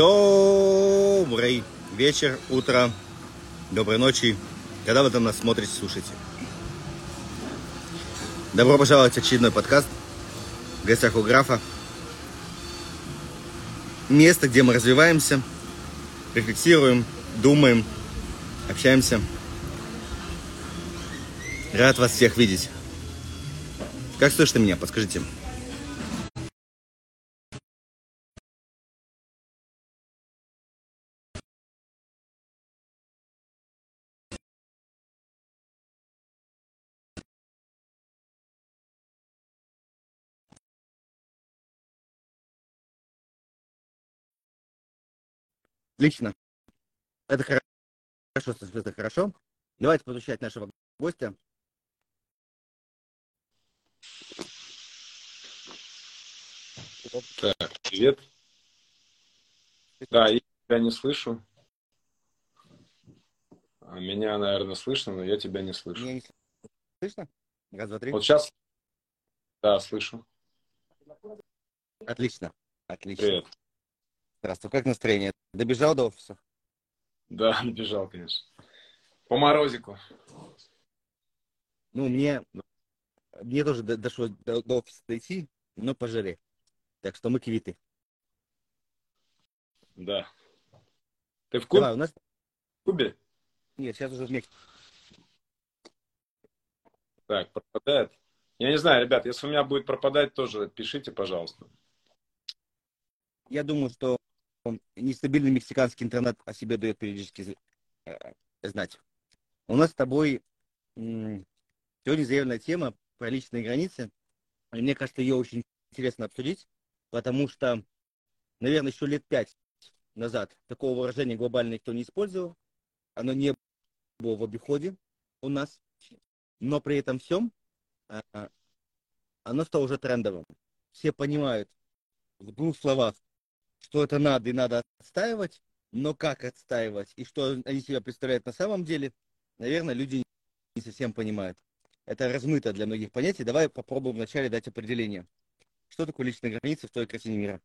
Добрый вечер, утро, доброй ночи, когда вы там нас смотрите, слушаете. Добро пожаловать в очередной подкаст в гостях у Графа. Место, где мы развиваемся, рефлексируем, думаем, общаемся. Рад вас всех видеть. Как слышно меня? Подскажите. Отлично. Это хорошо, это хорошо. Давайте подключать нашего гостя. Так, привет. Да, я тебя не слышу. Меня, наверное, слышно, но я тебя не слышу. Меня не слышно? Раз, два, три. Вот сейчас? Да, слышу. Отлично. Отлично. Привет. Здравствуй, как настроение? Добежал до офиса? Да, добежал, конечно. По морозику. Ну, мне тоже дошло до офиса дойти, но пожале. Так что мы квиты. Да. Ты в Кубе? Давай, у нас... В Кубе? Нет, сейчас уже в Мексике. Так, пропадает. Я не знаю, ребят, если у меня будет пропадать, тоже пишите, пожалуйста. Я думаю, что нестабильный мексиканский интернет о себе дает периодически знать. У нас с тобой сегодня заявленная тема про личные границы. И мне кажется, ее очень интересно обсудить, потому что, наверное, еще лет 5 назад такого выражения глобально никто не использовал. Оно не было в обиходе у нас. Но при этом всем оно стало уже трендовым. Все понимают в двух словах, что это надо и надо отстаивать, но как отстаивать и что они себя представляют на самом деле, наверное, люди не совсем понимают. Это размыто для многих понятий. Давай попробуем вначале дать определение. Что такое личные границы в твоей картине мира?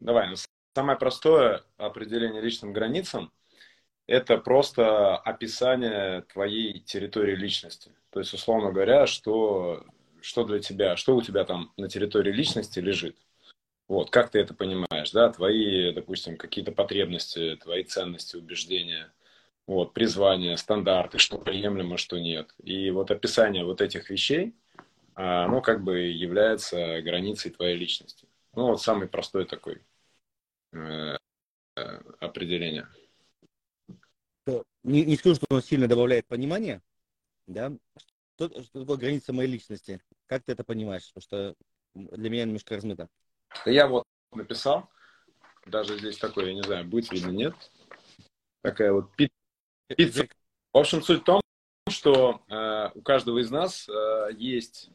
Давай. Ну, самое простое определение личным границам – это просто описание твоей территории личности. То есть, условно говоря, что для тебя, что у тебя там на территории личности лежит. Вот, как ты это понимаешь, да, твои, допустим, какие-то потребности, твои ценности, убеждения, вот, призвания, стандарты, что приемлемо, что нет. И вот описание вот этих вещей, оно как бы является границей твоей личности. Ну, вот самый простой такой определение. Не скажу, что оно сильно добавляет понимание, да, что такое граница моей личности, как ты это понимаешь, потому что для меня немножко размыто. Я вот написал, даже здесь такое, я не знаю, будет видно, нет. Такая вот пицца. В общем, суть в том, что у каждого из нас есть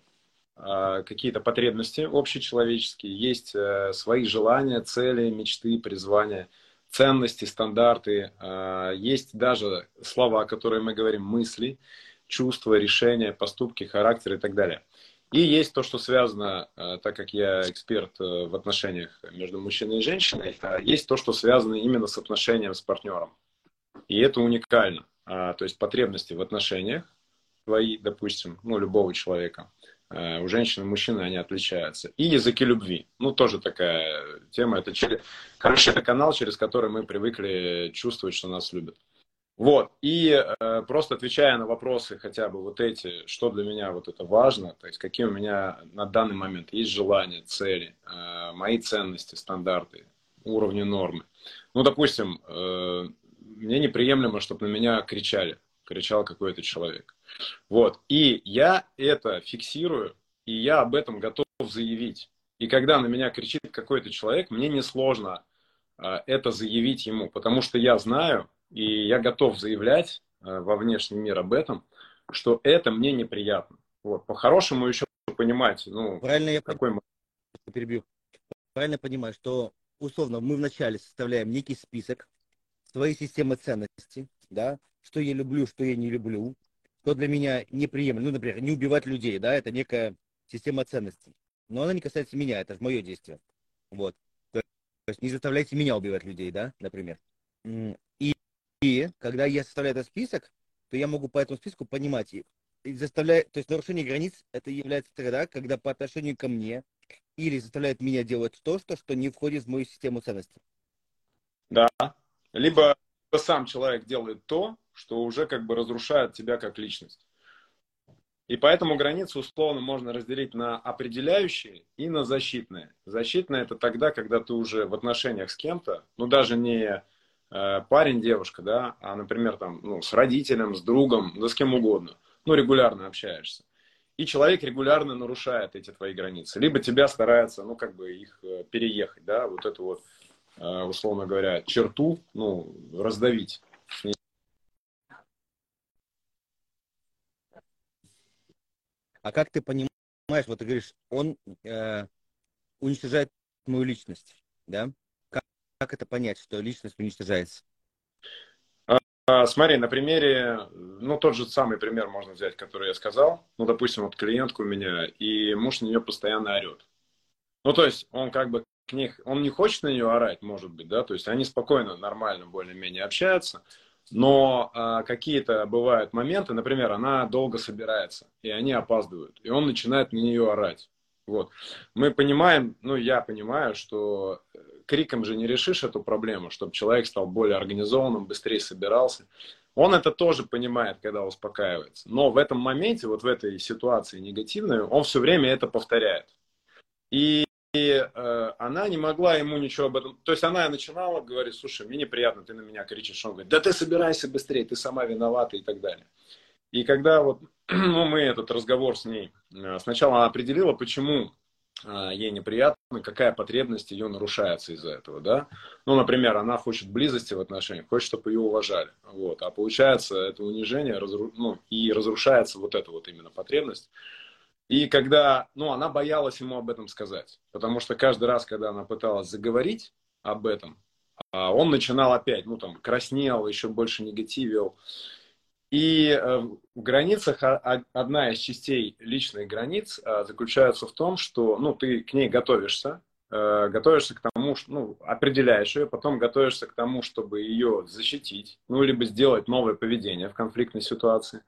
какие-то потребности общечеловеческие, есть свои желания, цели, мечты, призвания, ценности, стандарты, есть даже слова, которые мы говорим, мысли, чувства, решения, поступки, характер и так далее. И есть то, что связано, так как я эксперт в отношениях между мужчиной и женщиной, есть то, что связано именно с отношением с партнером. И это уникально. То есть потребности в отношениях твои, допустим, ну, любого человека, у женщин и мужчин они отличаются. И языки любви. Ну, тоже такая тема. Это, короче, это канал, через который мы привыкли чувствовать, что нас любят. Вот, и просто отвечая на вопросы хотя бы вот эти, что для меня вот это важно, то есть какие у меня на данный момент есть желания, цели, мои ценности, стандарты, уровни нормы. Ну, допустим, мне неприемлемо, чтобы на меня кричал какой-то человек. Вот, и я это фиксирую, и я об этом готов заявить. И когда на меня кричит какой-то человек, мне несложно это заявить ему, потому что я знаю, и я готов заявлять во внешний мир об этом, что это мне неприятно. Вот. По-хорошему еще понимать, ну, правильно какой момент. Перебью. Правильно понимаю, что условно мы вначале составляем некий список своей системы ценностей, да, что я люблю, что я не люблю, что для меня неприемлемо. Ну, например, не убивать людей, да, это некая система ценностей. Но она не касается меня, это же мое действие. Вот. То То есть не заставляйте меня убивать людей, да, например. И когда я составляю этот список, то я могу по этому списку понимать их. То есть нарушение границ это является тогда, когда по отношению ко мне или заставляет меня делать то, что не входит в мою систему ценностей. Да. Либо сам человек делает то, что уже как бы разрушает тебя как личность. И поэтому границы условно можно разделить на определяющие и на защитные. Защитные это тогда, когда ты уже в отношениях с кем-то, ну даже не парень, девушка, да, а, например, там, ну, с родителем, с другом, да с кем угодно. Ну, регулярно общаешься. И человек регулярно нарушает эти твои границы. Либо тебя старается, ну, как бы их переехать, да, вот эту вот, условно говоря, черту, ну, раздавить. А как ты понимаешь, вот ты говоришь, он уничтожает мою личность, да? Как это понять, что личность уничтожается? Смотри, на примере, ну, тот же самый пример можно взять, который я сказал. Ну, допустим, вот клиентка у меня, и муж на нее постоянно орет. Ну, то есть, он как бы к ней, он не хочет на нее орать, может быть, да, то есть, они спокойно, нормально, более-менее общаются, но какие-то бывают моменты, например, она долго собирается, и они опаздывают, и он начинает на нее орать. Вот. Мы понимаем, ну, я понимаю, что криком же не решишь эту проблему, чтобы человек стал более организованным, быстрее собирался. Он это тоже понимает, когда успокаивается. Но в этом моменте, вот в этой ситуации негативной, он все время это повторяет. И она не могла ему ничего об этом... То есть она начинала говорить, слушай, мне неприятно, ты на меня кричишь. Он говорит, да ты собирайся быстрее, ты сама виновата и так далее. И когда вот ну, мы этот разговор с ней, сначала она определила, почему ей неприятно, какая потребность ее нарушается из-за этого, да. Ну, например, она хочет близости в отношениях, хочет, чтобы ее уважали, вот. А получается это унижение, ну, и разрушается вот эта вот именно потребность. И когда, ну, она боялась ему об этом сказать, потому что каждый раз, когда она пыталась заговорить об этом, он начинал опять, ну, там, краснел, еще больше негативил. И в границах, одна из частей личных границ заключается в том, что ну, ты к ней готовишься, готовишься к тому, что, ну, определяешь ее, потом готовишься к тому, чтобы ее защитить, ну, либо сделать новое поведение в конфликтной ситуации.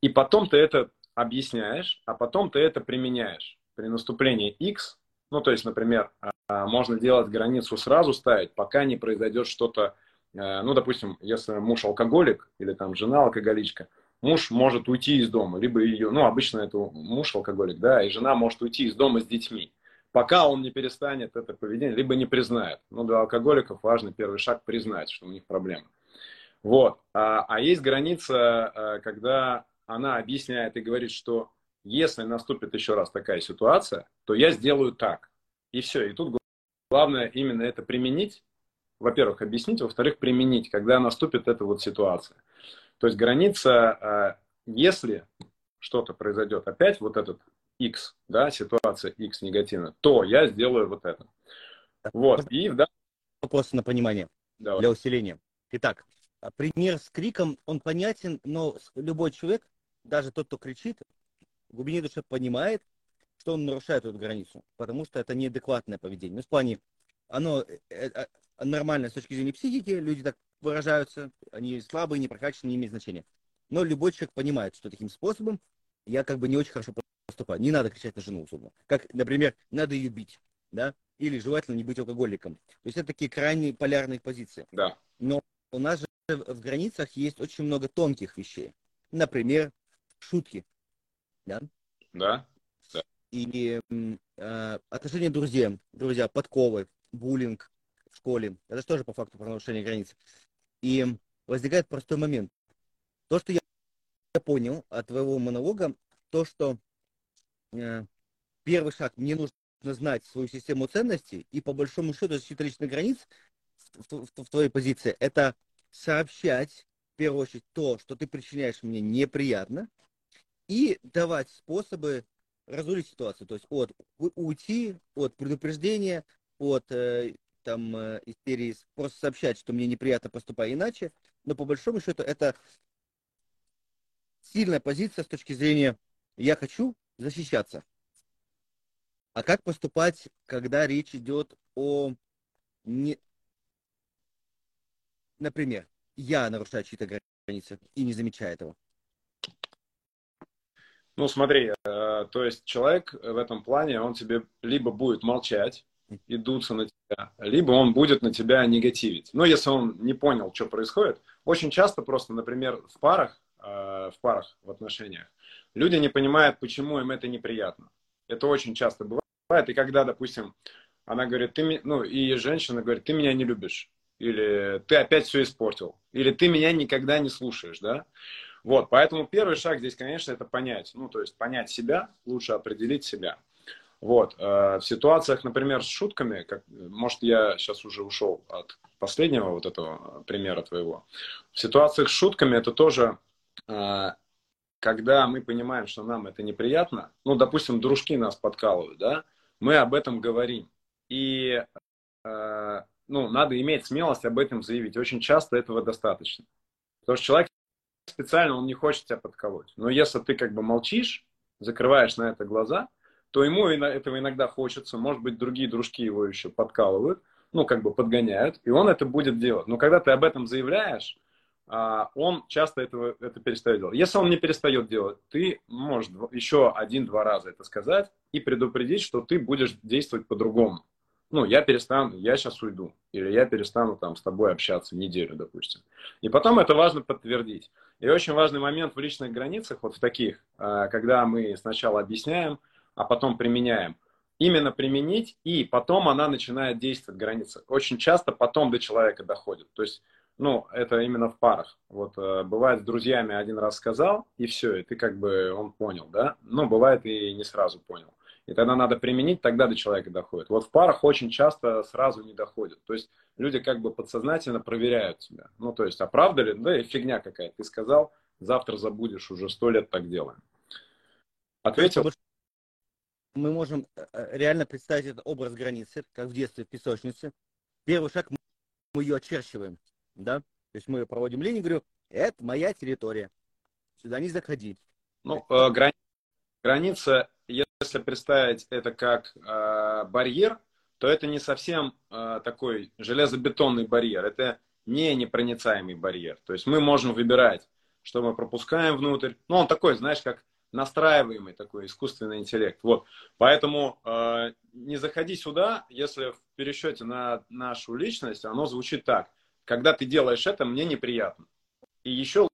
И потом ты это объясняешь, а потом ты это применяешь. При наступлении X, ну, то есть, например, можно делать границу сразу ставить, пока не произойдет что-то. Ну, допустим, если муж алкоголик или там жена алкоголичка, муж может уйти из дома, либо ее, ну, обычно это муж алкоголик, да, и жена может уйти из дома с детьми, пока он не перестанет это поведение, либо не признает. Ну, для алкоголиков важный первый шаг признать, что у них проблемы. Вот. А есть граница, когда она объясняет и говорит, что если наступит еще раз такая ситуация, то я сделаю так. И все. И тут главное именно это применить. Во-первых, объяснить, во-вторых, применить, когда наступит эта вот ситуация. То есть граница, если что-то произойдет опять, вот этот X, да, ситуация X негативная, то я сделаю вот это. Вот. И, да. Вопрос на понимание. Давай. Для усиления. Итак, пример с криком, он понятен, но любой человек, даже тот, кто кричит, в глубине души понимает, что он нарушает эту границу, потому что это неадекватное поведение. Ну, в плане, оно... нормально с точки зрения психики, люди так выражаются, они слабые, не прокачаны, не имеет значения. Но любой человек понимает, что таким способом я как бы не очень хорошо поступаю. Не надо кричать на жену особенно. Как, например, надо ее бить, да, или желательно не быть алкоголиком. То есть это такие крайне полярные позиции. Да. Но у нас же в границах есть очень много тонких вещей. Например, шутки. Да? Да. Да. Или отношения к друзьям, друзья, подковы, буллинг в школе. Это же тоже по факту про нарушение границ. И возникает простой момент. То, что я понял от твоего монолога, то, что первый шаг, мне нужно знать свою систему ценностей, и по большому счету защита личных границ в твоей позиции, это сообщать, в первую очередь, то, что ты причиняешь мне неприятно, и давать способы разрулить ситуацию. То есть от уйти, от предупреждения, от... там из серии просто сообщать, что мне неприятно поступать иначе, но по большому счету это сильная позиция с точки зрения «я хочу защищаться». А как поступать, когда речь идет о не... Например, я нарушаю чьи-то границы и не замечаю этого. Ну, смотри, то есть человек в этом плане, он тебе либо будет молчать и дуться на тебя, либо он будет на тебя негативить. Ну, если он не понял, что происходит. Очень часто просто, например, в парах, в отношениях, люди не понимают, почему им это неприятно. Это очень часто бывает. И когда, допустим, она говорит, и женщина говорит, ты меня не любишь, или ты опять все испортил, или ты меня никогда не слушаешь, да? Вот, поэтому первый шаг здесь, конечно, это понять. Ну, то есть понять себя, лучше определить себя. Вот, в ситуациях, например, с шутками, как, может, я сейчас уже ушел от последнего вот этого примера твоего. В ситуациях с шутками это тоже, когда мы понимаем, что нам это неприятно, ну, допустим, дружки нас подкалывают, да, мы об этом говорим. И, ну, надо иметь смелость об этом заявить. Очень часто этого достаточно. Потому что человек специально, он не хочет тебя подколоть. Но если ты как бы молчишь, закрываешь на это глаза, то ему этого иногда хочется. Может быть, другие дружки его еще подкалывают, ну, как бы подгоняют, и он это будет делать. Но когда ты об этом заявляешь, он часто это перестает делать. Если он не перестает делать, ты можешь еще один-два раза это сказать и предупредить, что ты будешь действовать по-другому. Ну, я перестану, я сейчас уйду. Или я перестану там с тобой общаться неделю, допустим. И потом это важно подтвердить. И очень важный момент в личных границах, вот в таких, когда мы сначала объясняем, а потом применяем. Именно применить, и потом она начинает действовать, граница. Очень часто потом до человека доходит. То есть, ну, это именно в парах. Вот бывает с друзьями один раз сказал, и все, и ты как бы, он понял, да? Но бывает и не сразу понял. И тогда надо применить, тогда до человека доходит. Вот в парах очень часто сразу не доходит. То есть люди как бы подсознательно проверяют тебя. Ну, то есть, оправдали, да, и фигня какая-то. Ты сказал, завтра забудешь, уже 100 лет так делаем. Ответил? Мы можем реально представить этот образ границы, как в детстве в песочнице. Первый шаг, мы ее очерчиваем, да? То есть мы проводим линию, говорю, это моя территория. Сюда не заходи. Ну, граница... Если представить это как барьер, то это не совсем такой железобетонный барьер, это не непроницаемый барьер. То есть мы можем выбирать, что мы пропускаем внутрь. Ну, он такой, знаешь, как настраиваемый такой искусственный интеллект. Вот. Поэтому не заходи сюда, если в пересчете на нашу личность, оно звучит так. Когда ты делаешь это, мне неприятно. И еще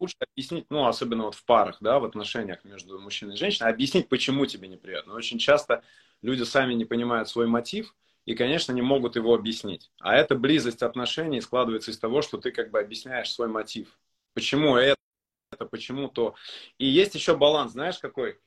лучше объяснить, ну, особенно вот в парах, да, в отношениях между мужчиной и женщиной, объяснить, почему тебе неприятно. Очень часто люди сами не понимают свой мотив и, конечно, не могут его объяснить. А эта близость отношений складывается из того, что ты как бы объясняешь свой мотив. Почему это почему то. И есть еще баланс, знаешь, какой?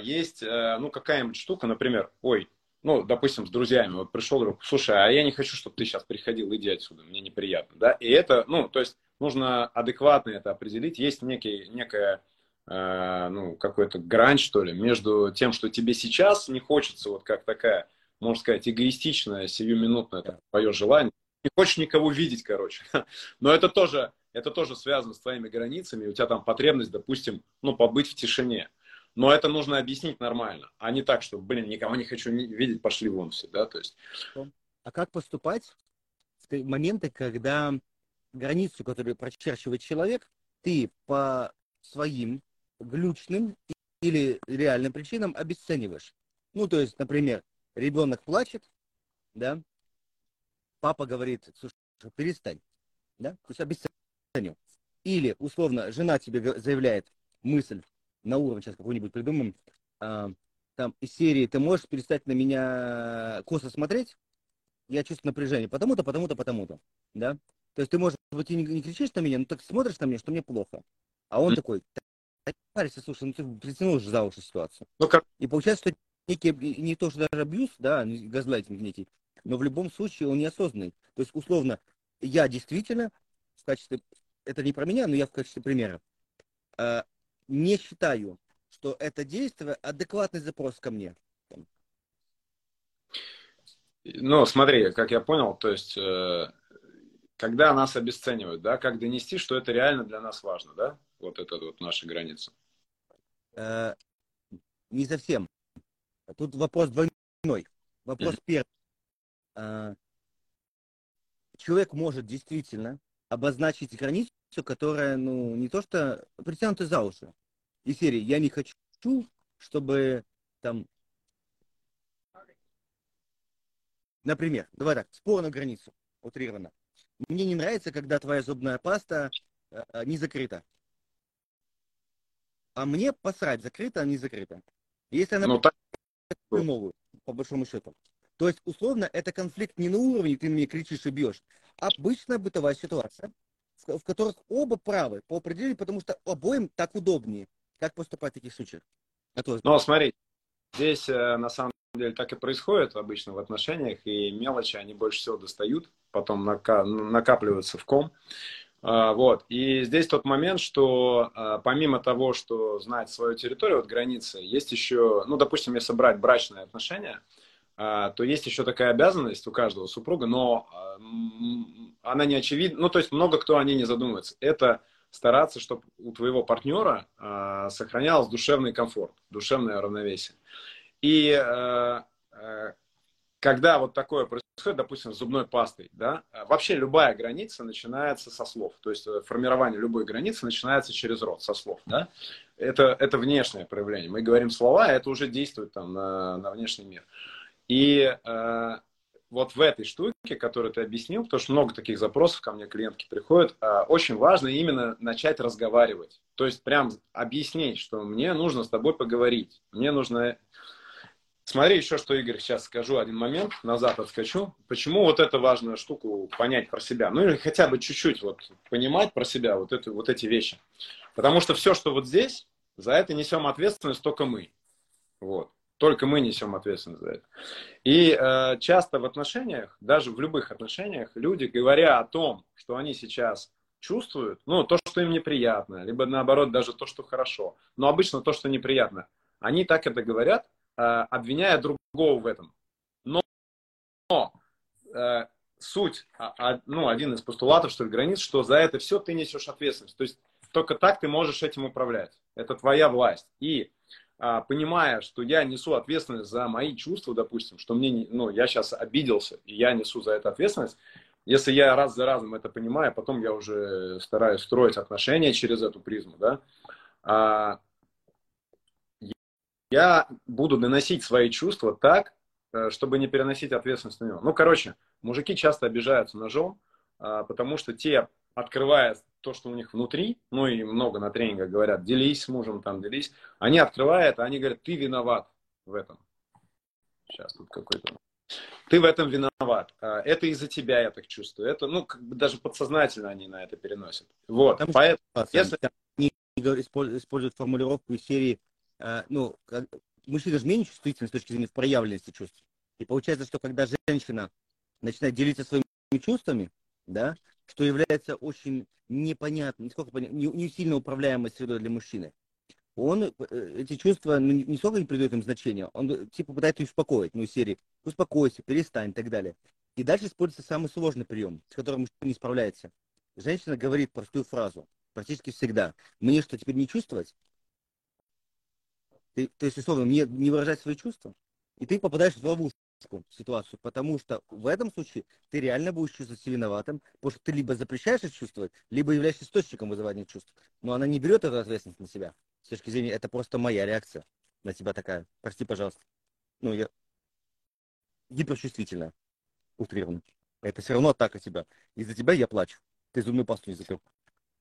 Есть, ну, какая-нибудь штука, например, ой, ну, допустим, с друзьями, вот пришел друг, слушай, а я не хочу, чтобы ты сейчас приходил, иди отсюда, мне неприятно, да, и это, ну, то есть нужно адекватно это определить, есть некая, какой-то грань, что ли, между тем, что тебе сейчас не хочется, вот как такая, можно сказать, эгоистичная, сиюминутная, там, твое желание, не хочешь никого видеть, короче, но это тоже связано с твоими границами, у тебя там потребность, допустим, ну, побыть в тишине. Но это нужно объяснить нормально, а не так, что, блин, никого не хочу видеть, пошли вон все, да, то есть. А как поступать в моменты, когда границу, которую прочерчивает человек, ты по своим глючным или реальным причинам обесцениваешь? Ну, то есть, например, ребенок плачет, да, папа говорит, слушай, перестань, да, то есть обесценил. Или, условно, жена тебе заявляет мысль, на уровень сейчас какой-нибудь придумаем, там из серии «Ты можешь перестать на меня косо смотреть? Я чувствую напряжение. Потому-то, потому-то, потому-то». Да? То есть ты, может быть, и не кричишь на меня, но так смотришь на меня, что мне плохо. А он такой, парься, слушай, ну ты притянул же за уши ситуацию. Ну, как? И получается, что некий, не то, что даже абьюз, да, газлайтинг некий, но в любом случае он неосознанный. То есть, условно, я действительно в качестве, это не про меня, но я в качестве примера, не считаю, что это действие адекватный запрос ко мне. Ну, смотри, как я понял, то есть, когда нас обесценивают, да, как донести, что это реально для нас важно, да? Вот это вот наши границы. Не совсем. Тут вопрос двойной. Вопрос первый. человек может действительно обозначить границу, которая, ну, не то что притянута за уши. Из серии «Я не хочу, чтобы там...» Например, давай так, спор на границу, утрированно. Мне не нравится, когда твоя зубная паста не закрыта. А мне посрать, закрыта, а не закрыта. Если она... новую, по большому счету. То есть, условно, это конфликт не на уровне, ты мне кричишь и бьешь, а обычная бытовая ситуация, в которых оба правы по определению, потому что обоим так удобнее. Как поступать в таких случаях? Ну, смотри, здесь на самом деле так и происходит обычно в отношениях, и мелочи, они больше всего достают, потом накапливаются в ком. Вот. И здесь тот момент, что помимо того, что знать свою территорию, вот границы, есть еще, ну, допустим, если брать брачные отношения, то есть еще такая обязанность у каждого супруга, но она не очевидна, ну, то есть много кто о ней не задумывается. Это стараться, чтобы у твоего партнера сохранялся душевный комфорт, душевное равновесие. И когда вот такое происходит, допустим, с зубной пастой, да, вообще любая граница начинается со слов. То есть формирование любой границы начинается через рот, со слов. Да? Это внешнее проявление. Мы говорим слова, это уже действует там, на внешний мир. И вот в этой штуке, которую ты объяснил, потому что много таких запросов ко мне клиентки приходят, очень важно именно начать разговаривать. То есть прям объяснить, что мне нужно с тобой поговорить, мне нужно... Смотри, еще что, Игорь, сейчас скажу один момент, назад отскочу. Почему вот эту важную штуку понять про себя? Ну или хотя бы чуть-чуть вот понимать про себя вот эти вещи. Потому что все, что вот здесь, за это несем ответственность только мы. Вот. Только мы несем ответственность за это. И часто в отношениях, даже в любых отношениях, люди, говоря о том, что они сейчас чувствуют, ну то, что им неприятно, либо наоборот даже то, что хорошо, но обычно то, что неприятно, они так это говорят, обвиняя другого в этом. Но суть, ну, один из постулатов, что ли, границ, что за это все ты несешь ответственность. То есть только так ты можешь этим управлять. Это твоя власть. И понимая, что я несу ответственность за мои чувства, допустим, что мне, ну, я сейчас обиделся, и я несу за это ответственность, если я раз за разом это понимаю, потом я уже стараюсь строить отношения через эту призму, да, я буду доносить свои чувства так, чтобы не переносить ответственность на него. Ну, короче, мужики часто обижаются ножом, потому что те, открывая то, что у них внутри, ну и много на тренингах говорят, делись с мужем, там, делись, они открывают, а они говорят, ты виноват в этом. Сейчас тут какой-то... Ты в этом виноват. Это из-за тебя, я так чувствую. Это, ну, как бы даже подсознательно они на это переносят. Вот, потому поэтому... Если... Они используют формулировку из серии... Ну, мужчина же менее чувствительный с точки зрения проявленности чувств. И получается, что когда женщина начинает делиться своими чувствами, да, что является очень непонятной, не сильно управляемой средой для мужчины, он эти чувства, ну, не сколько не придает им значения, он типа пытается успокоить, ну, из серии «успокойся», «перестань» и так далее. И дальше используется самый сложный прием, с которым мужчина не справляется. Женщина говорит простую фразу, практически всегда: «Мне что, теперь не чувствовать?» То есть, условно, не выражать свои чувства, и ты попадаешь в ловушку, в ситуацию, потому что в этом случае ты реально будешь чувствовать себя виноватым, потому что ты либо запрещаешь это чувствовать, либо являешься источником вызывания чувств. Но она не берет эту ответственность на себя. С точки зрения, это просто моя реакция на тебя такая. Прости, пожалуйста. Ну, я гиперчувствительная, утрированно. Это все равно атака тебя. Из-за тебя я плачу. Ты зубную пасту не закрыл.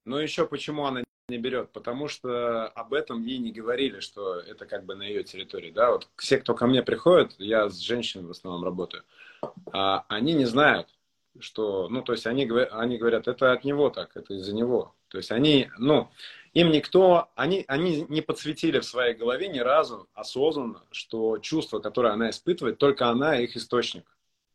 Ну, еще почему она не берет, потому что об этом ей не говорили, что это как бы на ее территории, да, вот все, кто ко мне приходит, я с женщинами в основном работаю, они не знают, что, ну, то есть они говорят, это от него так, это из-за него, то есть они, ну, им никто, они не подсветили в своей голове ни разу осознанно, что чувства, которые она испытывает, только она их источник,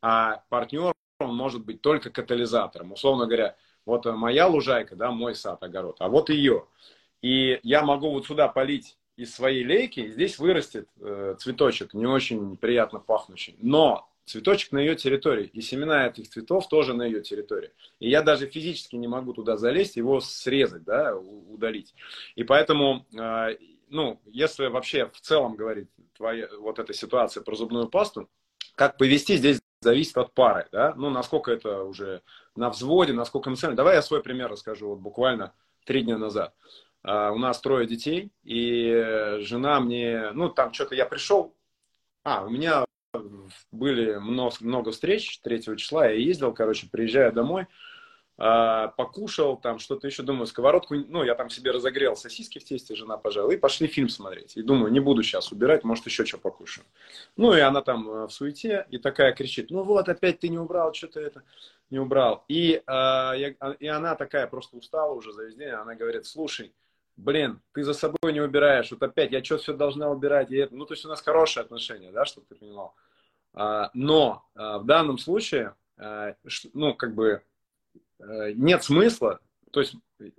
а партнер, он может быть только катализатором, условно говоря. Вот моя лужайка, да, мой сад, огород, а вот ее. И я могу вот сюда полить из своей лейки, и здесь вырастет цветочек, не очень приятно пахнущий. Но цветочек на ее территории, и семена этих цветов тоже на ее территории. И я даже физически не могу туда залезть, его срезать, да, удалить. И поэтому, ну, если вообще в целом говорить вот эта ситуация про зубную пасту, как повести здесь Зависит от пары, да? Ну, насколько это уже на взводе, насколько эмоционально. Давай я свой пример расскажу, вот буквально 3 дня назад. У нас 3 детей, и жена мне, ну, там что-то я пришел, у меня были много встреч 3 числа, я ездил, короче, приезжаю домой, покушал, там что-то еще, думаю, сковородку, ну, я там себе разогрел сосиски в тесте, жена пожала, и пошли фильм смотреть. И думаю, не буду сейчас убирать, может, еще что покушаю. Ну, и она там в суете, и такая кричит, ну, вот, опять ты не убрал, что-то это не убрал. И она такая просто устала уже за весь день, она говорит, слушай, блин, ты за собой не убираешь, вот опять, я что-то все должна убирать. Ну, то есть у нас хорошие отношения, да, чтобы ты понимал. Но в данном случае, ну, как бы, нет смысла, то есть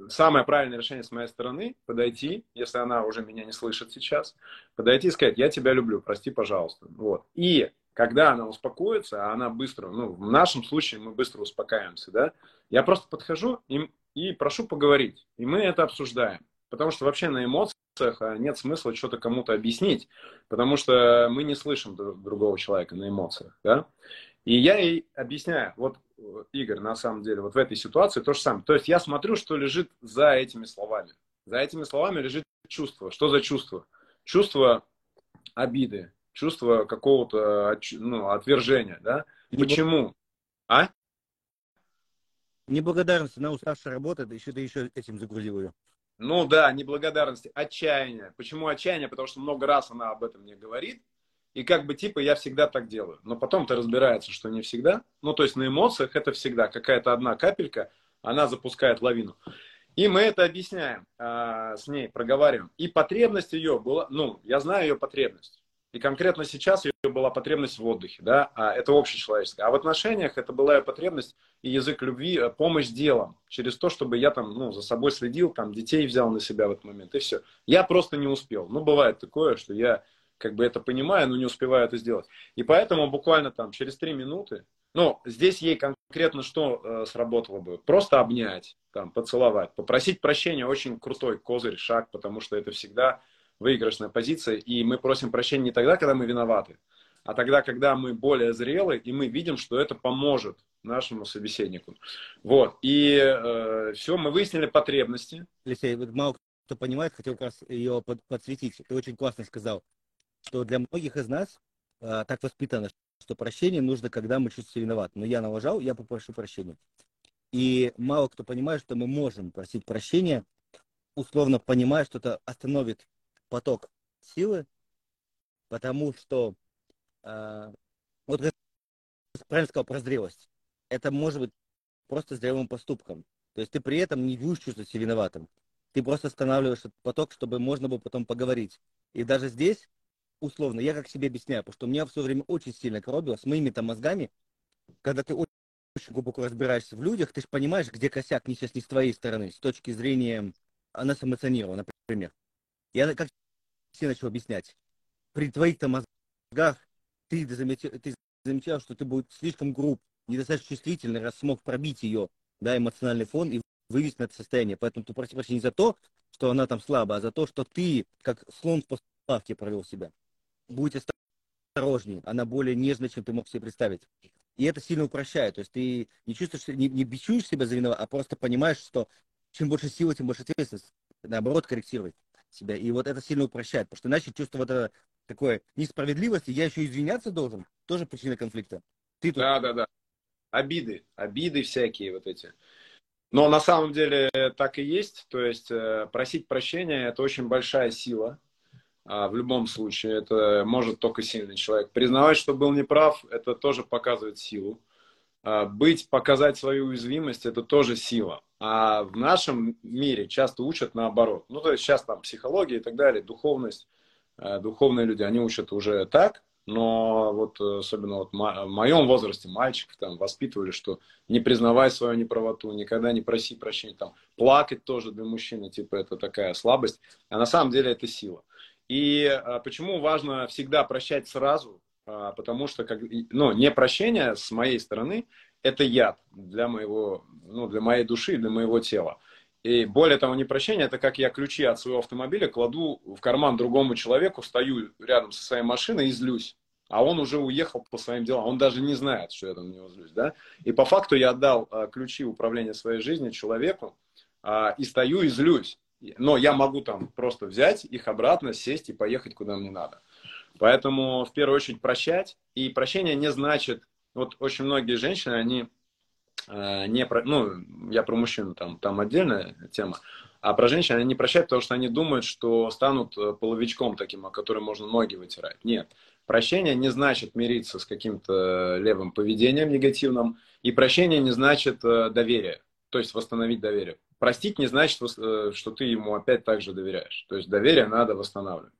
самое правильное решение с моей стороны подойти, если она уже меня не слышит сейчас, подойти и сказать, я тебя люблю, прости, пожалуйста. Вот. И когда она успокоится, а она быстро, ну, в нашем случае мы быстро успокаиваемся, да, я просто подхожу и прошу поговорить, и мы это обсуждаем, потому что вообще на эмоциях нет смысла что-то кому-то объяснить, потому что мы не слышим другого человека на эмоциях, да. И я ей объясняю, вот, Игорь, на самом деле, вот в этой ситуации то же самое. То есть я смотрю, что лежит за этими словами. За этими словами лежит чувство. Что за чувство? Чувство обиды, чувство какого-то, ну, отвержения, да? Почему? А? Неблагодарность, она уставшая работает, еще ты еще этим загрузил ее. Ну да, неблагодарности, отчаяние. Почему отчаяние? Потому что много раз она об этом мне говорит. И как бы типа я всегда так делаю. Но потом-то разбирается, что не всегда. Ну, то есть на эмоциях это всегда. Какая-то одна капелька, она запускает лавину. И мы это объясняем с ней, проговариваем. И потребность ее была, ну, я знаю ее потребность. И конкретно сейчас ее была потребность в отдыхе, да, это общечеловеческое. А в отношениях это была ее потребность и язык любви, помощь делом. Через то, чтобы я там, ну, за собой следил, там, детей взял на себя в этот момент, и все. Я просто не успел. Ну, бывает такое, что я как бы это понимаю, но не успеваю это сделать. И поэтому буквально там через 3 минуты, ну, здесь ей конкретно что сработало бы? Просто обнять, там, поцеловать, попросить прощения, очень крутой козырь, шаг, потому что это всегда выигрышная позиция, и мы просим прощения не тогда, когда мы виноваты, а тогда, когда мы более зрелы, и мы видим, что это поможет нашему собеседнику. Вот, и все, мы выяснили потребности. Алексей, вот мало кто понимает, хотел как раз ее подсветить, ты очень классно сказал, что для многих из нас так воспитано, что прощение нужно, когда мы чувствуем себя виноват. Но я налажал, я попрошу прощения. И мало кто понимает, что мы можем просить прощения, условно понимая, что это остановит поток силы, потому что, вот как я правильно сказал про зрелость, это может быть просто зрелым поступком. То есть ты при этом не будешь чувствовать себя виноватым. Ты просто останавливаешь этот поток, чтобы можно было потом поговорить. И даже здесь условно, я как себе объясняю, потому что меня все время очень сильно коробило с моими там мозгами, когда ты очень глубоко разбираешься в людях, ты же понимаешь, где косяк не сейчас не с твоей стороны, с точки зрения она эмоционирована, например. Я как все начал объяснять, при твоих-то мозгах ты замечал, что ты был слишком груб, недостаточно чувствительный, раз смог пробить ее, да, эмоциональный фон и вывести на это состояние. Поэтому ты проси прощения не за то, что она там слаба, а за то, что ты, как слон в поставке, провел себя. Будь осторожнее, она более нежная, чем ты мог себе представить. И это сильно упрощает. То есть ты не чувствуешь, не бичуешь себя за виноват, а просто понимаешь, что чем больше силы, тем больше ответственность. Наоборот, корректировать себя. И вот это сильно упрощает. Потому что иначе чувство вот это такое несправедливости, я еще извиняться должен, тоже причина конфликта. Ты тут... Да. Обиды всякие вот эти. Но на самом деле так и есть. То есть просить прощения – это очень большая сила. В любом случае, это может только сильный человек. Признавать, что был неправ, это тоже показывает силу. Показать свою уязвимость, это тоже сила. А в нашем мире часто учат наоборот. Ну, то есть сейчас там психология и так далее, духовность, духовные люди, они учат уже так, но вот особенно вот в моем возрасте мальчиков там воспитывали, что не признавай свою неправоту, никогда не проси прощения, там плакать тоже для мужчины, типа это такая слабость. А на самом деле это сила. И почему важно всегда прощать сразу? Потому что, ну, непрощение с моей стороны – это яд для моего, ну, для моей души, для моего тела. И более того, непрощение – это как я ключи от своего автомобиля кладу в карман другому человеку, стою рядом со своей машиной и злюсь. а он уже уехал по своим делам, он даже не знает, что я там не возлюсь, да? И по факту я отдал ключи управления своей жизнью человеку, и стою и злюсь. Но я могу там просто взять их обратно, сесть и поехать куда мне надо. Поэтому в первую очередь прощать. И прощение не значит... Вот очень многие женщины, они не... Ну, я про мужчин, там отдельная тема. А про женщин они не прощают, потому что они думают, что станут половичком таким, о котором можно ноги вытирать. Нет. Прощение не значит мириться с каким-то левым поведением негативным. И прощение не значит доверие. То есть восстановить доверие. Простить не значит, что ты ему опять так же доверяешь. То есть доверие надо восстанавливать.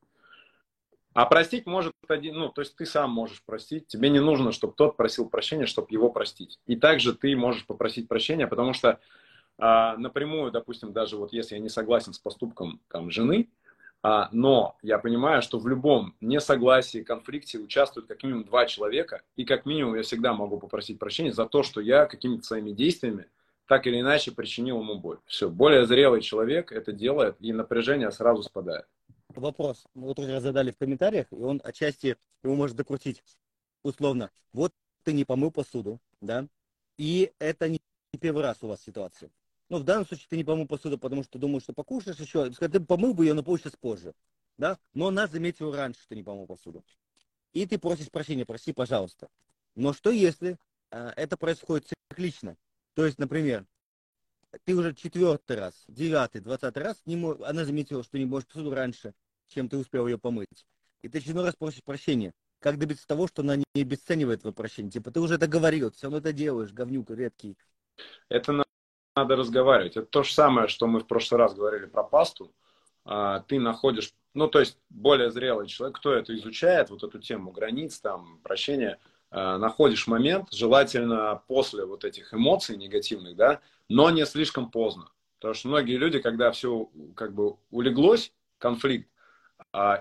А простить может один, ну, то есть ты сам можешь простить. Тебе не нужно, чтобы тот просил прощения, чтобы его простить. И также ты можешь попросить прощения, потому что напрямую, допустим, даже вот если я не согласен с поступком там жены, но я понимаю, что в любом несогласии, конфликте участвуют как минимум два человека, и как минимум я всегда могу попросить прощения за то, что я какими-то своими действиями так или иначе причинил ему боль. Все, более зрелый человек это делает, и напряжение сразу спадает. Вопрос мы вот уже задали в комментариях, и он отчасти его может докрутить. Условно, вот ты не помыл посуду, да, и это не первый раз у вас ситуация. Но в данном случае ты не помыл посуду, потому что думаешь, что покушаешь еще, ты помыл бы ее, но получишь позже, да, но она заметила раньше, что ты не помыл посуду. И ты просишь прощения, прости, пожалуйста. Но что если это происходит циклично? То есть, например, ты уже 4-й раз, 9-й, 20-й раз, она заметила, что не можешь посуду раньше, чем ты успел ее помыть. И ты очередной раз просишь прощения. Как добиться того, что она не обесценивает твое прощение? Типа, ты уже это говорил, все равно это делаешь, говнюк редкий. Это надо разговаривать. Это то же самое, что мы в прошлый раз говорили про пасту. Ты находишь, ну, то есть, более зрелый человек, кто это изучает, вот эту тему границ, там, прощения, находишь момент, желательно после вот этих эмоций негативных, да, но не слишком поздно. Потому что многие люди, когда все как бы улеглось, конфликт,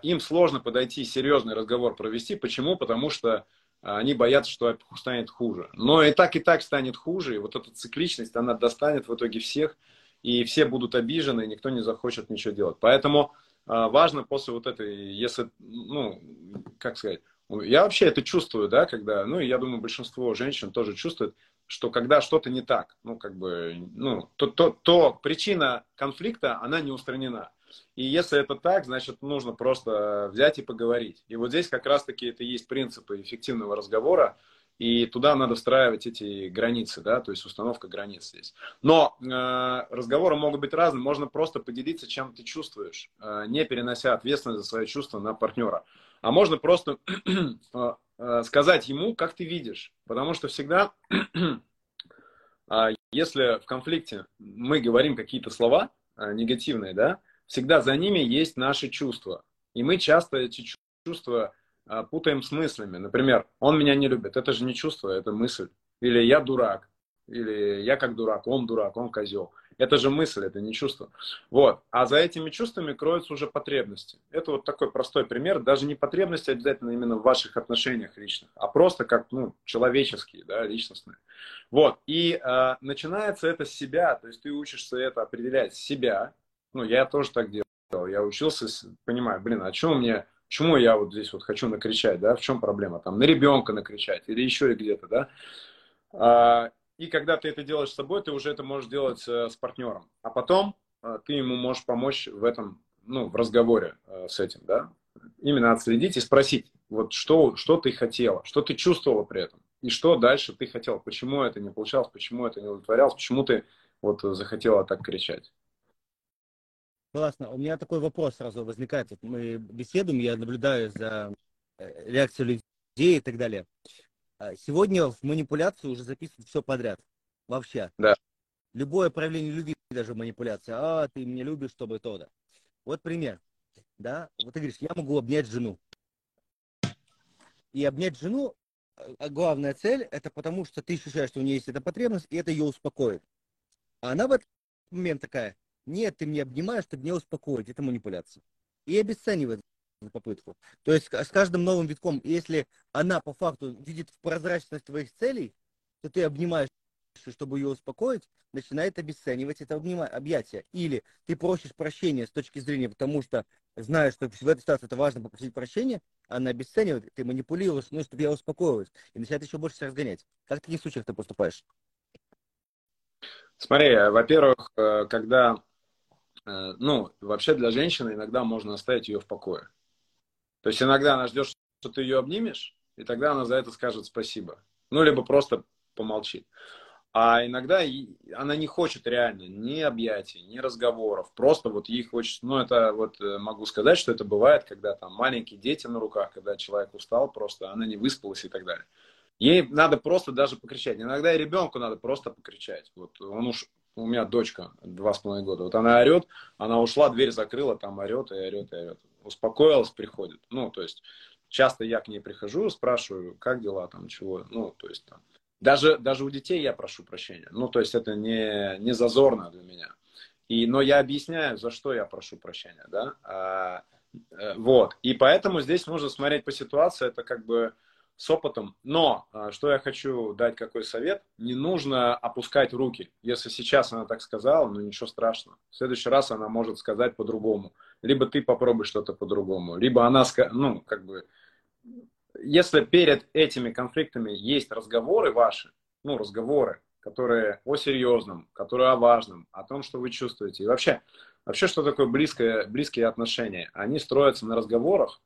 им сложно подойти, серьезный разговор провести. Почему? Потому что они боятся, что станет хуже. Но и так станет хуже, и вот эта цикличность, она достанет в итоге всех, и все будут обижены, и никто не захочет ничего делать. Поэтому важно после вот этой, если, ну, как сказать, я вообще это чувствую, да, когда, ну, я думаю, большинство женщин тоже чувствует, что когда что-то не так, ну, как бы, ну, то причина конфликта, она не устранена. И если это так, значит, нужно просто взять и поговорить. И вот здесь как раз-таки это и есть принципы эффективного разговора, и туда надо встраивать эти границы, да, то есть установка границ здесь. Но разговоры могут быть разные, можно просто поделиться, чем ты чувствуешь, не перенося ответственность за свои чувства на партнера. А можно просто сказать ему, как ты видишь. Потому что всегда, если в конфликте мы говорим какие-то слова негативные, да, всегда за ними есть наши чувства. И мы часто эти чувства путаем с мыслями. Например, он меня не любит. Это же не чувство, это мысль. Или я дурак. Или я как дурак, он козел. Это же мысль, это не чувство. Вот. А за этими чувствами кроются уже потребности. Это вот такой простой пример. Даже не потребности обязательно именно в ваших отношениях личных, а просто как, ну, человеческие, да, личностные. Вот. И начинается это с себя. То есть ты учишься это определять с себя. Ну, я тоже так делал. Я учился, понимаю, блин, а чего мне... Почему я вот здесь вот хочу накричать, да? В чем проблема? Там на ребенка накричать или еще где-то, да? И когда ты это делаешь с собой, ты уже это можешь делать с партнером. А потом ты ему можешь помочь в этом, ну, в разговоре с этим, да? Именно отследить и спросить, вот что ты хотела, что ты чувствовала при этом, и что дальше ты хотела, почему это не получалось, почему это не удовлетворялось, почему ты вот захотела так кричать. Классно. У меня такой вопрос сразу возникает. Вот мы беседуем, я наблюдаю за реакцией людей и так далее. Сегодня в манипуляцию уже записывают все подряд. Вообще. Да. Любое проявление любви, даже манипуляция. А, ты меня любишь, чтобы то-то. Вот пример. Да? Вот ты говоришь, я могу обнять жену. И обнять жену, главная цель, это потому, что ты ощущаешь, что у нее есть эта потребность, и это ее успокоит. А она в этот момент такая: нет, ты меня обнимаешь, чтобы меня успокоить. Это манипуляция. И обесценивает попытку. То есть с каждым новым витком, если она по факту видит прозрачность твоих целей, то ты обнимаешь, чтобы ее успокоить, начинает обесценивать это объятие. Или ты просишь прощения с точки зрения, потому что знаешь, что в этой ситуации это важно попросить прощения, она обесценивает, ты манипулируешь, ну, чтобы я успокоилась, и начинает еще больше себя разгонять. Как в таких случаях ты поступаешь? Смотри, во-первых, когда, ну, вообще для женщины иногда можно оставить ее в покое. То есть иногда она ждет, что ты ее обнимешь, и тогда она за это скажет спасибо. Ну, либо просто помолчит. А иногда она не хочет реально ни объятий, ни разговоров. Просто вот ей хочется... Ну, это вот могу сказать, что это бывает, когда там маленькие дети на руках, когда человек устал просто, она не выспалась и так далее. Ей надо просто даже покричать. Иногда и ребенку надо просто покричать. Вот он уж... У меня дочка 2,5 года. Вот она орет, она ушла, дверь закрыла, там орет и орет и орет. Успокоилась, приходит. Ну, то есть, часто я к ней прихожу, спрашиваю, как дела там, чего. Ну, то есть, там... Даже у детей я прошу прощения. Ну, то есть это не зазорно для меня. Но я объясняю, за что я прошу прощения. Да? Вот. И поэтому здесь нужно смотреть по ситуации. Это как бы с опытом. Но что я хочу дать, какой совет. Не нужно опускать руки. Если сейчас она так сказала, ну ничего страшного. В следующий раз она может сказать по-другому. Либо ты попробуй что-то по-другому. Либо она, ну, как бы... Если перед этими конфликтами есть разговоры ваши, ну, разговоры, которые о серьезном, которые о важном, о том, что вы чувствуете. И вообще что такое близкие отношения? Они строятся на разговорах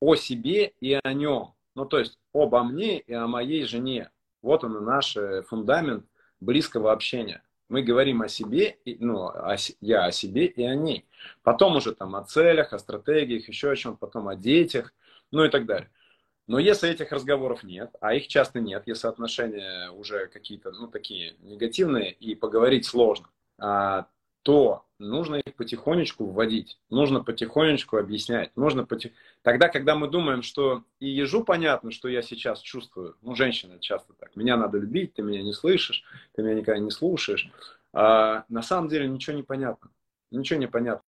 о себе и о нем. Ну, то есть обо мне и о моей жене. Вот он и наш фундамент близкого общения. Мы говорим о себе, ну, я о себе и о ней. Потом уже там о целях, о стратегиях, еще о чем-то, потом о детях, ну и так далее. Но если этих разговоров нет, а их часто нет, если отношения уже какие-то, ну, такие негативные, и поговорить сложно, то нужно их потихонечку вводить, нужно потихонечку объяснять. Тогда, когда мы думаем, что и ежу понятно, что я сейчас чувствую, ну, женщина часто так, меня надо любить, ты меня не слышишь, ты меня никогда не слушаешь, на самом деле ничего не понятно, ничего не понятно.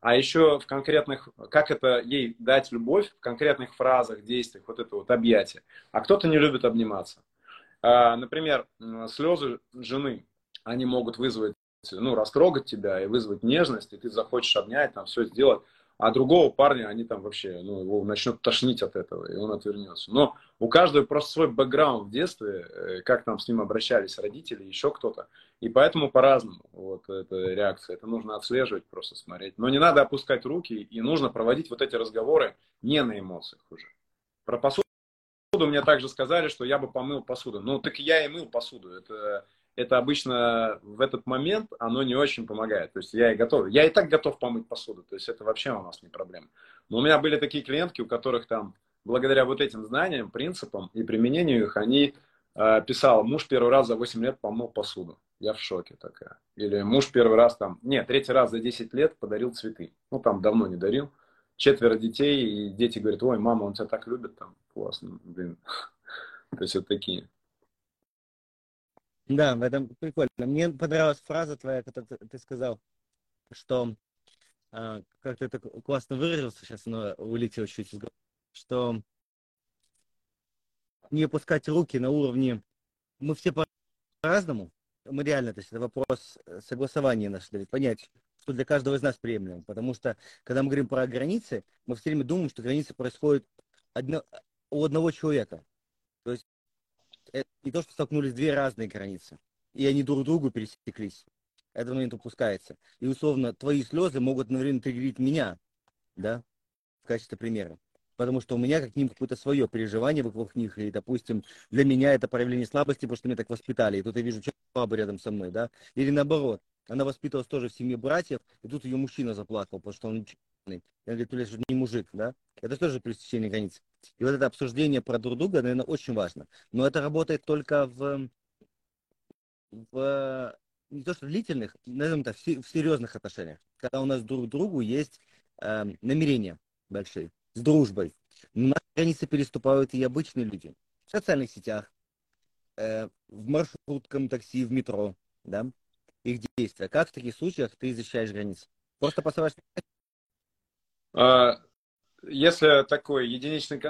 А еще в конкретных, как это ей дать любовь, в конкретных фразах, действиях, вот это вот объятие. А кто-то не любит обниматься. Например, слезы жены, они могут вызвать, ну, растрогать тебя и вызвать нежность, и ты захочешь обнять, там, все сделать. А другого парня, они там вообще, ну, его начнут тошнить от этого, и он отвернется. Но у каждого просто свой бэкграунд в детстве, как там с ним обращались родители, еще кто-то. И поэтому по-разному вот эта реакция. Это нужно отслеживать, просто смотреть. Но не надо опускать руки, и нужно проводить вот эти разговоры не на эмоциях уже. Про посуду мне также сказали, что я бы помыл посуду. Ну, так я и мыл посуду. Это обычно в этот момент оно не очень помогает. То есть я и готов. Я и так готов помыть посуду. То есть это вообще у нас не проблема. Но у меня были такие клиентки, у которых там, благодаря вот этим знаниям, принципам и применению их, они писали, муж первый раз за 8 лет помыл посуду. Я в шоке такая. Или муж первый раз там, нет, третий раз за 10 лет подарил цветы. Ну, там давно не дарил. 4 детей, и дети говорят, ой, мама, он тебя так любит, там, классно, блин. То есть вот такие. Да, в этом прикольно. Мне понравилась фраза твоя, которую ты сказал, что, как ты это классно выразился, сейчас она улетела чуть-чуть из головы, что не опускать руки на уровне, мы все по-разному, мы реально, то есть это вопрос согласования нашего, понять, что для каждого из нас приемлемо, потому что, когда мы говорим про границы, мы все время думаем, что границы происходят у одного человека. То есть это не то, что столкнулись две разные границы, и они друг другу пересеклись. Этот момент упускается. И, условно, твои слезы могут одновременно триггерить меня, да, в качестве примера. Потому что у меня как к ним какое-то свое переживание вокруг них, и, допустим, для меня это проявление слабости, потому что меня так воспитали, и тут я вижу человека слабый рядом со мной, да. Или наоборот, она воспитывалась тоже в семье братьев, и тут ее мужчина заплакал, потому что он черный. Я говорю, ты же не мужик, да. Это тоже пересечение границ. И вот это обсуждение про друг друга, наверное, очень важно. Но это работает только не то что длительных, наверное, так, в серьезных отношениях. Когда у нас друг к другу есть намерения большие, с дружбой. Но наши границы переступают и обычные люди. В социальных сетях, в маршрутком такси, в метро, да, их действия. Как в таких случаях ты защищаешь границы? Просто посылаешь... Если такой единичный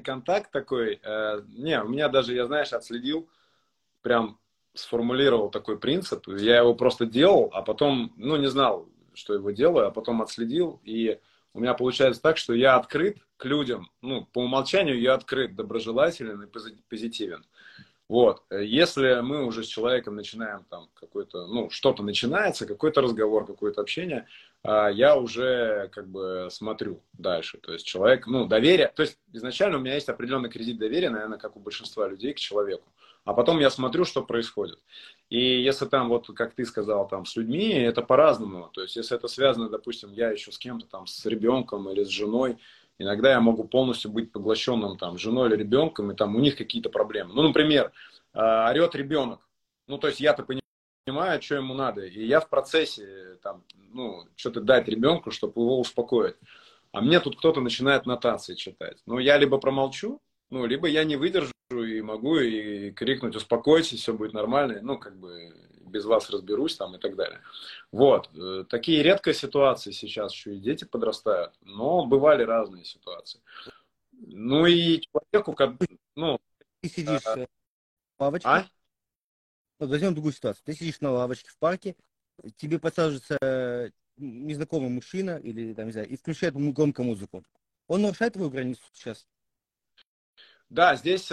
контакт такой, не, у меня даже, я, знаешь, отследил, прям сформулировал такой принцип, я его просто делал, а потом, ну, не знал, что его делаю, а потом отследил, и у меня получается так, что я открыт к людям, ну, по умолчанию я открыт, доброжелателен и позитивен. Вот, если мы уже с человеком начинаем там какой-то, ну, что-то начинается, какой-то разговор, какое-то общение, я уже как бы смотрю дальше, то есть человек, ну, доверие, то есть изначально у меня есть определенный кредит доверия, наверное, как у большинства людей к человеку, а потом я смотрю, что происходит. И если там, вот, как ты сказал, там, с людьми, это по-разному, то есть если это связано, допустим, я еще с кем-то там, с ребенком или с женой, иногда я могу полностью быть поглощенным там женой или ребенком, и там у них какие-то проблемы. Ну, например, орет ребенок. Ну, то есть я-то понимаю, что ему надо. И я в процессе там, ну, что-то дать ребенку, чтобы его успокоить. А мне тут кто-то начинает нотации читать. Ну, я либо промолчу, ну, либо я не выдержу и могу и крикнуть: успокойтесь, все будет нормально. Ну, как бы без вас разберусь там и так далее. Вот. Такие редкие ситуации сейчас еще и дети подрастают, но бывали разные ситуации. Ну и человеку, как ну... Ты сидишь на лавочке. А? Возьмем другую ситуацию. Ты сидишь на лавочке в парке, тебе подсаживается незнакомый мужчина или там, не знаю, и включает громко музыку. Он нарушает твою границу сейчас? Да, здесь,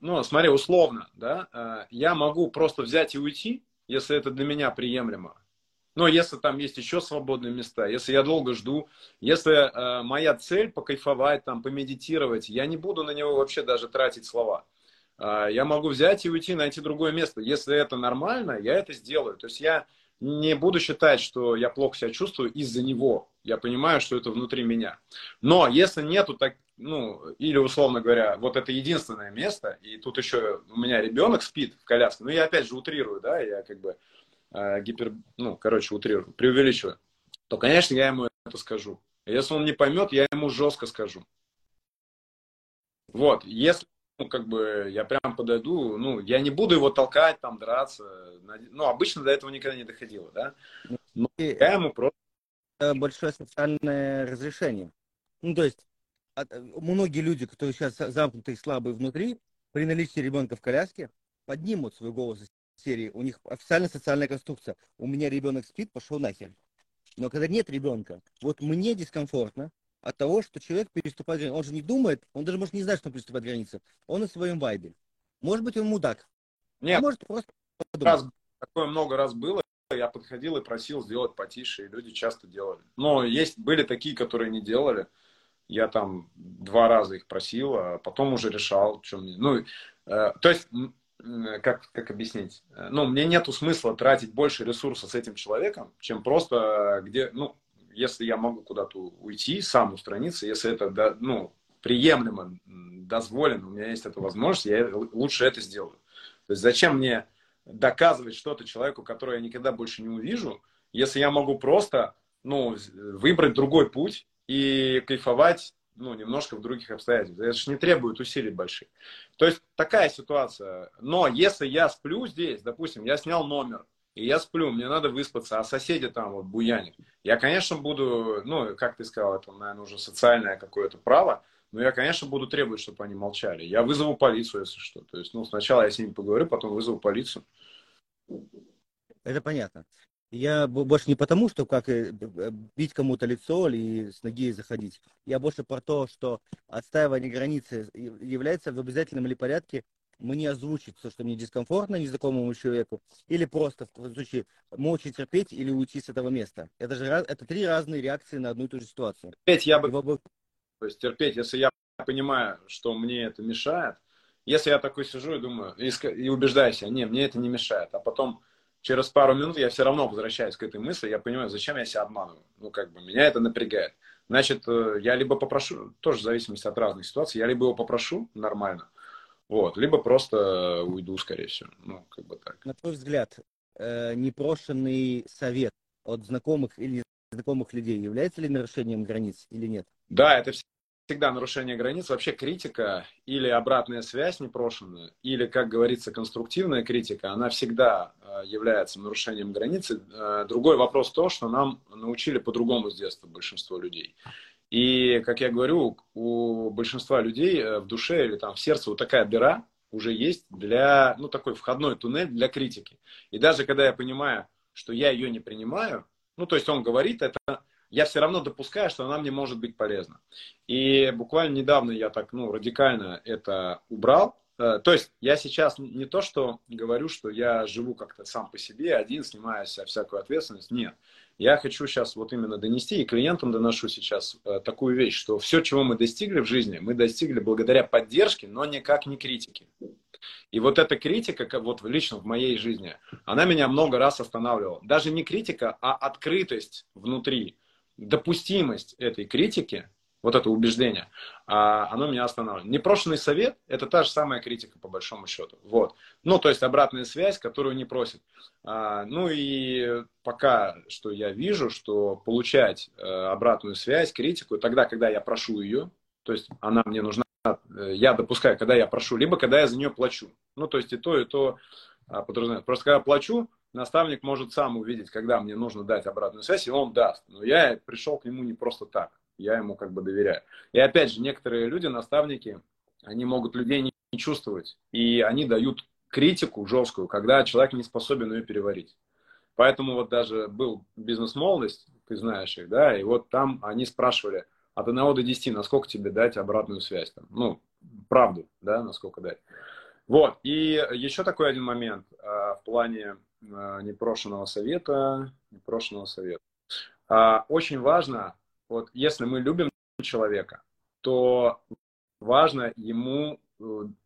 ну, смотри, условно, да, я могу просто взять и уйти, если это для меня приемлемо. Но если там есть еще свободные места, если я долго жду, если моя цель покайфовать, там, помедитировать, я не буду на него вообще даже тратить слова. Я могу взять и уйти, найти другое место. Если это нормально, я это сделаю. То есть я не буду считать, что я плохо себя чувствую из-за него. Я понимаю, что это внутри меня. Но если нету так, ну, или, условно говоря, вот это единственное место, и тут еще у меня ребенок спит в коляске, ну, я опять же утрирую, да, я как бы ну, короче, утрирую, преувеличиваю, то, конечно, я ему это скажу. Если он не поймет, я ему жестко скажу. Вот, если, ну, как бы, я прям подойду, ну, я не буду его толкать, там, драться, ну, обычно до этого никогда не доходило, да, но я ему просто... Большое социальное разрешение. Ну, то есть, многие люди, которые сейчас замкнуты и слабые внутри, при наличии ребенка в коляске, поднимут свой голос из серии. У них официально социальная конструкция. У меня ребенок спит, пошел нахер. Но когда нет ребенка, вот мне дискомфортно от того, что человек переступает границу. Он же не думает, он даже может не знать, что он переступает границу. Он на своем вайбе. Может быть, он мудак. Нет. Может, просто подумать. Такое много раз было. Я подходил и просил сделать потише, и люди часто делали. Но есть, были такие, которые не делали. Я там 2 раза их просил, а потом уже решал, что мне... Ну, то есть, как объяснить? Ну, мне нету смысла тратить больше ресурсов с этим человеком, чем просто где... Ну, если я могу куда-то уйти, сам устраниться, если это, ну, приемлемо, дозволено, у меня есть эта возможность, я лучше это сделаю. То есть, зачем мне доказывать что-то человеку, которого я никогда больше не увижу, если я могу просто, ну, выбрать другой путь и кайфовать, ну, немножко в других обстоятельствах. Это же не требует усилий больших. То есть такая ситуация. Но если я сплю здесь, допустим, я снял номер, и я сплю, мне надо выспаться, а соседи там вот буянят, я, конечно, буду, ну, как ты сказал, это, наверное, уже социальное какое-то право, но я, конечно, буду требовать, чтобы они молчали. Я вызову полицию, если что. То есть, ну, сначала я с ними поговорю, потом вызову полицию. Это понятно. Я больше не потому, что как бить кому-то лицо или с ноги заходить. Я больше про то, что отстаивание границы является в обязательном ли порядке мне озвучить то, что мне дискомфортно незнакомому человеку, или просто в случае молча терпеть или уйти с этого места. Это же это 3 разные реакции на одну и ту же ситуацию. Терпеть я бы... То есть терпеть, если я понимаю, что мне это мешает, если я такой сижу и думаю, и убеждаюсь, не, мне это не мешает, а потом через пару минут я все равно возвращаюсь к этой мысли, я понимаю, зачем я себя обманываю, ну, как бы, меня это напрягает. Значит, я либо попрошу, тоже в зависимости от разных ситуаций, я либо его попрошу нормально, вот, либо просто уйду, скорее всего, ну, как бы так. На твой взгляд, непрошенный совет от знакомых или незнакомых людей является ли нарушением границ или нет? Да, это всегда нарушение границ. Вообще критика или обратная связь непрошенная, или, как говорится, конструктивная критика, она всегда является нарушением границы. Другой вопрос то, что нам научили по-другому с детства большинство людей. И, как я говорю, у большинства людей в душе или там в сердце вот такая дыра уже есть для, ну, такой входной туннель для критики. И даже когда я понимаю, что я ее не принимаю, ну, то есть он говорит это, я все равно допускаю, что она мне может быть полезна. И буквально недавно я так, радикально это убрал. То есть я сейчас не то, что говорю, что я живу как-то сам по себе, один, снимаю себя всякую ответственность. Нет. Я хочу сейчас вот именно донести, и клиентам доношу сейчас такую вещь, что все, чего мы достигли в жизни, мы достигли благодаря поддержке, но никак не критике. И вот эта критика, как вот лично в моей жизни, она меня много раз останавливала. Даже не критика, а открытость внутри, допустимость этой критики, вот это убеждение, оно меня останавливает. Непрошенный совет – это та же самая критика, по большому счету. Вот. Ну, то есть обратная связь, которую не просит. Ну и пока что я вижу, что получать обратную связь, критику, тогда, когда я прошу ее, то есть она мне нужна, я допускаю, когда я прошу, либо когда я за нее плачу. Ну, то есть и то подразумевает. Просто когда я плачу, наставник может сам увидеть, когда мне нужно дать обратную связь, и он даст. Но я пришел к нему не просто так. Я ему как бы доверяю. И опять же, некоторые люди, наставники, они могут людей не чувствовать. И они дают критику жесткую, когда человек не способен ее переварить. Поэтому вот даже был бизнес-молодость, ты знаешь их, да, и вот там они спрашивали от 1 до 10, насколько тебе дать обратную связь. Там, ну, правду, да, насколько дать. Вот, и еще такой один момент в плане непрошенного совета. Очень важно... Вот если мы любим человека, то важно ему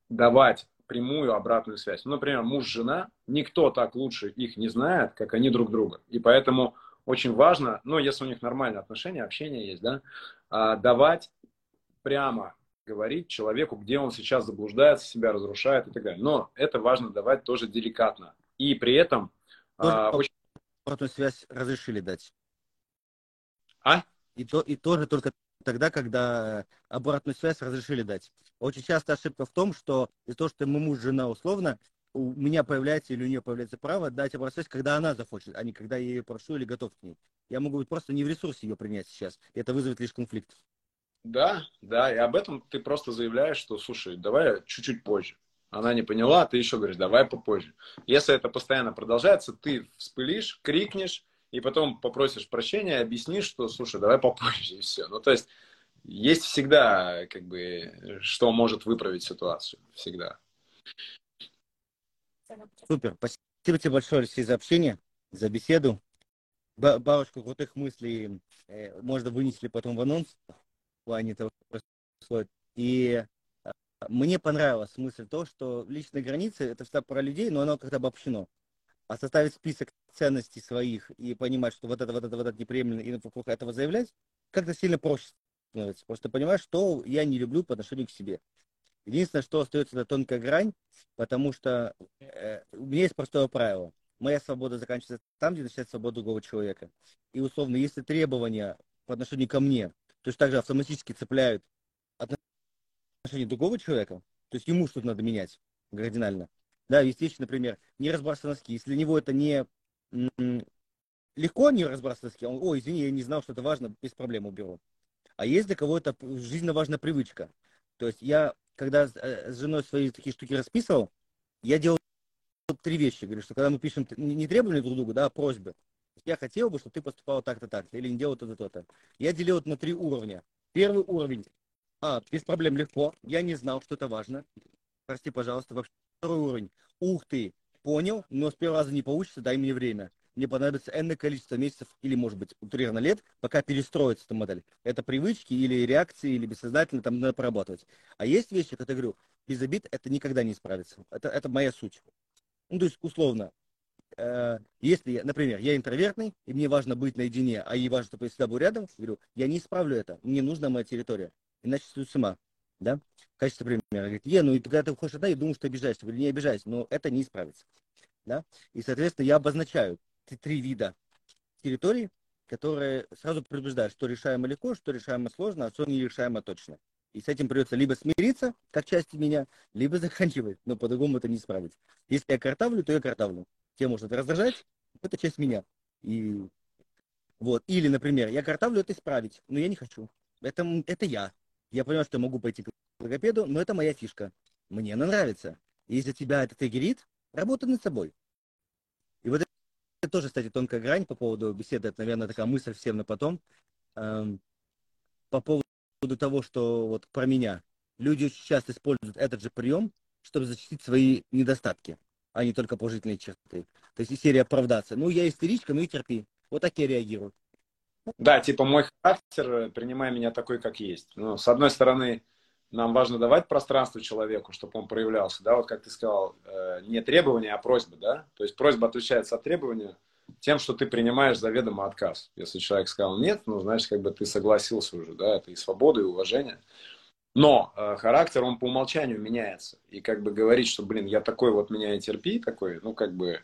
давать прямую обратную связь. Ну, например, муж, жена, никто так лучше их не знает, как они друг друга. И поэтому очень важно, ну, если у них нормальные отношения, общение есть, да, давать прямо говорить человеку, где он сейчас заблуждается, себя разрушает и так далее. Но это важно давать тоже деликатно. И при этом... Обратную связь разрешили дать. А? И тоже только тогда, когда обратную связь разрешили дать. Очень часто ошибка в том, что из-за того, что мы муж, жена условно, у меня появляется или у нее появляется право дать обратную связь, когда она захочет, а не когда я ее прошу или готов к ней. Я могу быть просто не в ресурсе ее принять сейчас. И это вызовет лишь конфликт. Да, да, и об этом ты просто заявляешь, что, слушай, давай чуть-чуть позже. Она не поняла, ты еще говоришь, давай попозже. Если это постоянно продолжается, ты вспылишь, крикнешь, и потом попросишь прощения, объяснишь, что, слушай, давай попозже, и все. Ну, то есть, есть всегда, как бы, что может выправить ситуацию. Всегда. Супер. Спасибо тебе большое, Алексей, за общение, за беседу. Парочку крутых мыслей можно вынести потом в анонс, в плане того, что происходит. И мне понравилась мысль то, что личные границы, это всегда про людей, но оно как-то обобщено. А составить список ценностей своих и понимать, что вот это неприемлемо, и вокруг этого заявлять, как-то сильно проще становится. Просто понимаешь, что я не люблю по отношению к себе. Единственное, что остается, это тонкая грань, потому что у меня есть простое правило. Моя свобода заканчивается там, где начинается свобода другого человека. И, условно, если требования по отношению ко мне, то есть также автоматически цепляют отношение другого человека, то есть ему что-то надо менять кардинально. Да, естественно, например, не разбрасывай носки. Если для него это не легко не разбрасывать носки, он, ой, извини, я не знал, что это важно, без проблем уберу. А есть для кого это жизненно важная привычка. То есть я, когда с женой свои такие штуки расписывал, я делал 3 вещи. Говорю, что когда мы пишем не требования друг другу, да, а просьбы. Я хотел бы, чтобы ты поступал так-то, так-то, или не делал то-то, то-то. Я делил это на 3 уровня. Первый уровень. Без проблем, легко. Я не знал, что это важно. Прости, пожалуйста, вообще. Второй уровень. Ух ты, понял, но с первого раза не получится, дай мне время. Мне понадобится энное количество месяцев или, может быть, утрированно лет, пока перестроится эта модель. Это привычки или реакции, или бессознательно, там надо прорабатывать. А есть вещи, как я говорю, без обид это никогда не справится. Это моя суть. Ну, то есть, условно, если, например, я интровертный, и мне важно быть наедине, а ей важно, чтобы я всегда был рядом, говорю, я не исправлю это, мне нужна моя территория, иначе сойду с ума. Да, в качестве примера. Говорит, ну и когда ты уходишь одна, я думаю, что обижаешься. Говорю, не обижайся, но это не исправится. Да? И, соответственно, я обозначаю 3 вида территорий, которые сразу предупреждают, что решаемо легко, что решаемо сложно, а что нерешаемо точно. И с этим придется либо смириться, как часть меня, либо заканчивать, но по-другому это не исправить. Если я картавлю, то я картавлю. Тебя может раздражать, это часть меня. И... Вот. Или, например, я картавлю, это исправить, но я не хочу. Это я. Я понимаю, что я могу пойти к логопеду, но это моя фишка. Мне она нравится. И если тебя это триггерит, работай над собой. И вот это тоже, кстати, тонкая грань по поводу беседы. Это, наверное, такая мысль всем на потом. по поводу того, что вот про меня. Люди часто используют этот же прием, чтобы защитить свои недостатки, а не только положительные черты. То есть из серии оправдаться. Ну, я истеричка, ну и терпи. Вот так я реагирую. Да, типа мой характер, принимай меня такой, как есть. Ну, с одной стороны, нам важно давать пространство человеку, чтобы он проявлялся, да, вот как ты сказал, не требования, а просьбы, да, то есть просьба отличается от требования тем, что ты принимаешь заведомо отказ. Если человек сказал нет, ну, значит, как бы ты согласился уже, да, это и свобода, и уважение. Но характер, он по умолчанию меняется, и как бы говорить, что, блин, я такой, вот меня и терпи, такой, ну, как бы...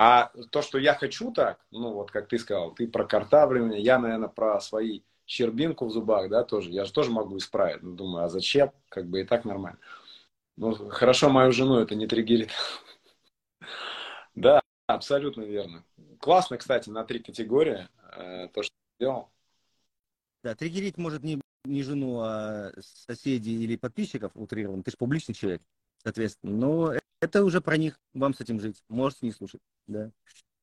А то, что я хочу так, ну, вот как ты сказал, ты про картавление, я, наверное, про свои... щербинку в зубах, да, тоже. Я же тоже могу исправить. Ну, думаю, а зачем? Как бы и так нормально. Ну, хорошо, мою жену это не триггерит. Да, абсолютно верно. Классно, кстати, на три категории то, что ты сделал. Да, триггерить может не жену, а соседей или подписчиков утрированно. Ты же публичный человек, соответственно. Но это уже про них. Вам с этим жить. Можете не слушать, да,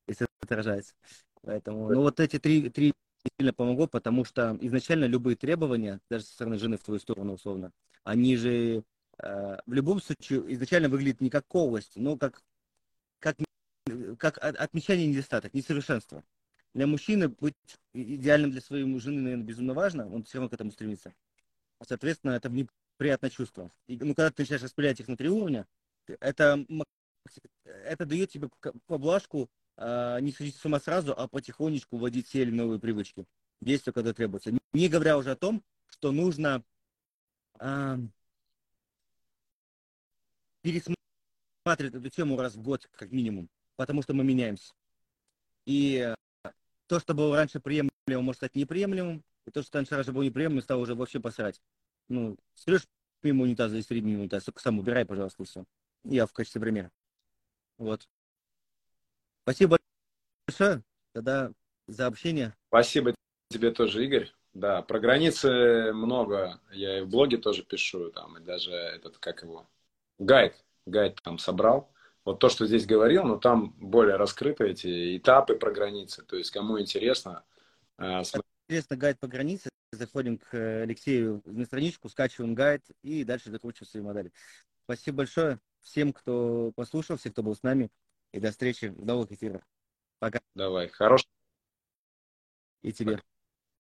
если отражается. Поэтому, ну, вот эти три сильно помогло, потому что изначально любые требования, даже со стороны жены в твою сторону условно, они же в любом случае изначально выглядят не как колость, но как отмечание недостаток, несовершенства. Для мужчины быть идеальным для своей жены, наверное, безумно важно, он все равно к этому стремится. Соответственно, это неприятное чувство. И, ну, когда ты начинаешь распределять их на три уровня, это дает тебе поблажку не сходить с ума сразу, а потихонечку вводить все или новые привычки, действия, когда требуется. Не говоря уже о том, что нужно пересматривать эту тему раз в год, как минимум, потому что мы меняемся. И то, что было раньше приемлемым, может стать неприемлемым, и то, что раньше было неприемлемым, стало уже вообще посрать. Ну, стрешь мимо унитаза и среди мимо унитаза, только сам убирай, пожалуйста, все. Я в качестве примера. Вот. Спасибо большое тогда за общение. Спасибо тебе тоже, Игорь. Да, про границы много. Я и в блоге тоже пишу, там, и даже этот, как его, гайд там собрал. Вот то, что здесь говорил, но там более раскрыты эти этапы про границы. То есть, кому интересно... Интересно, гайд по границе. Заходим к Алексею на страничку, скачиваем гайд и дальше закручиваем свои модели. Спасибо большое всем, кто послушал, всем, кто был с нами. И до встречи в новых эфирах. Пока. Давай. Хорош. И тебе. Пока.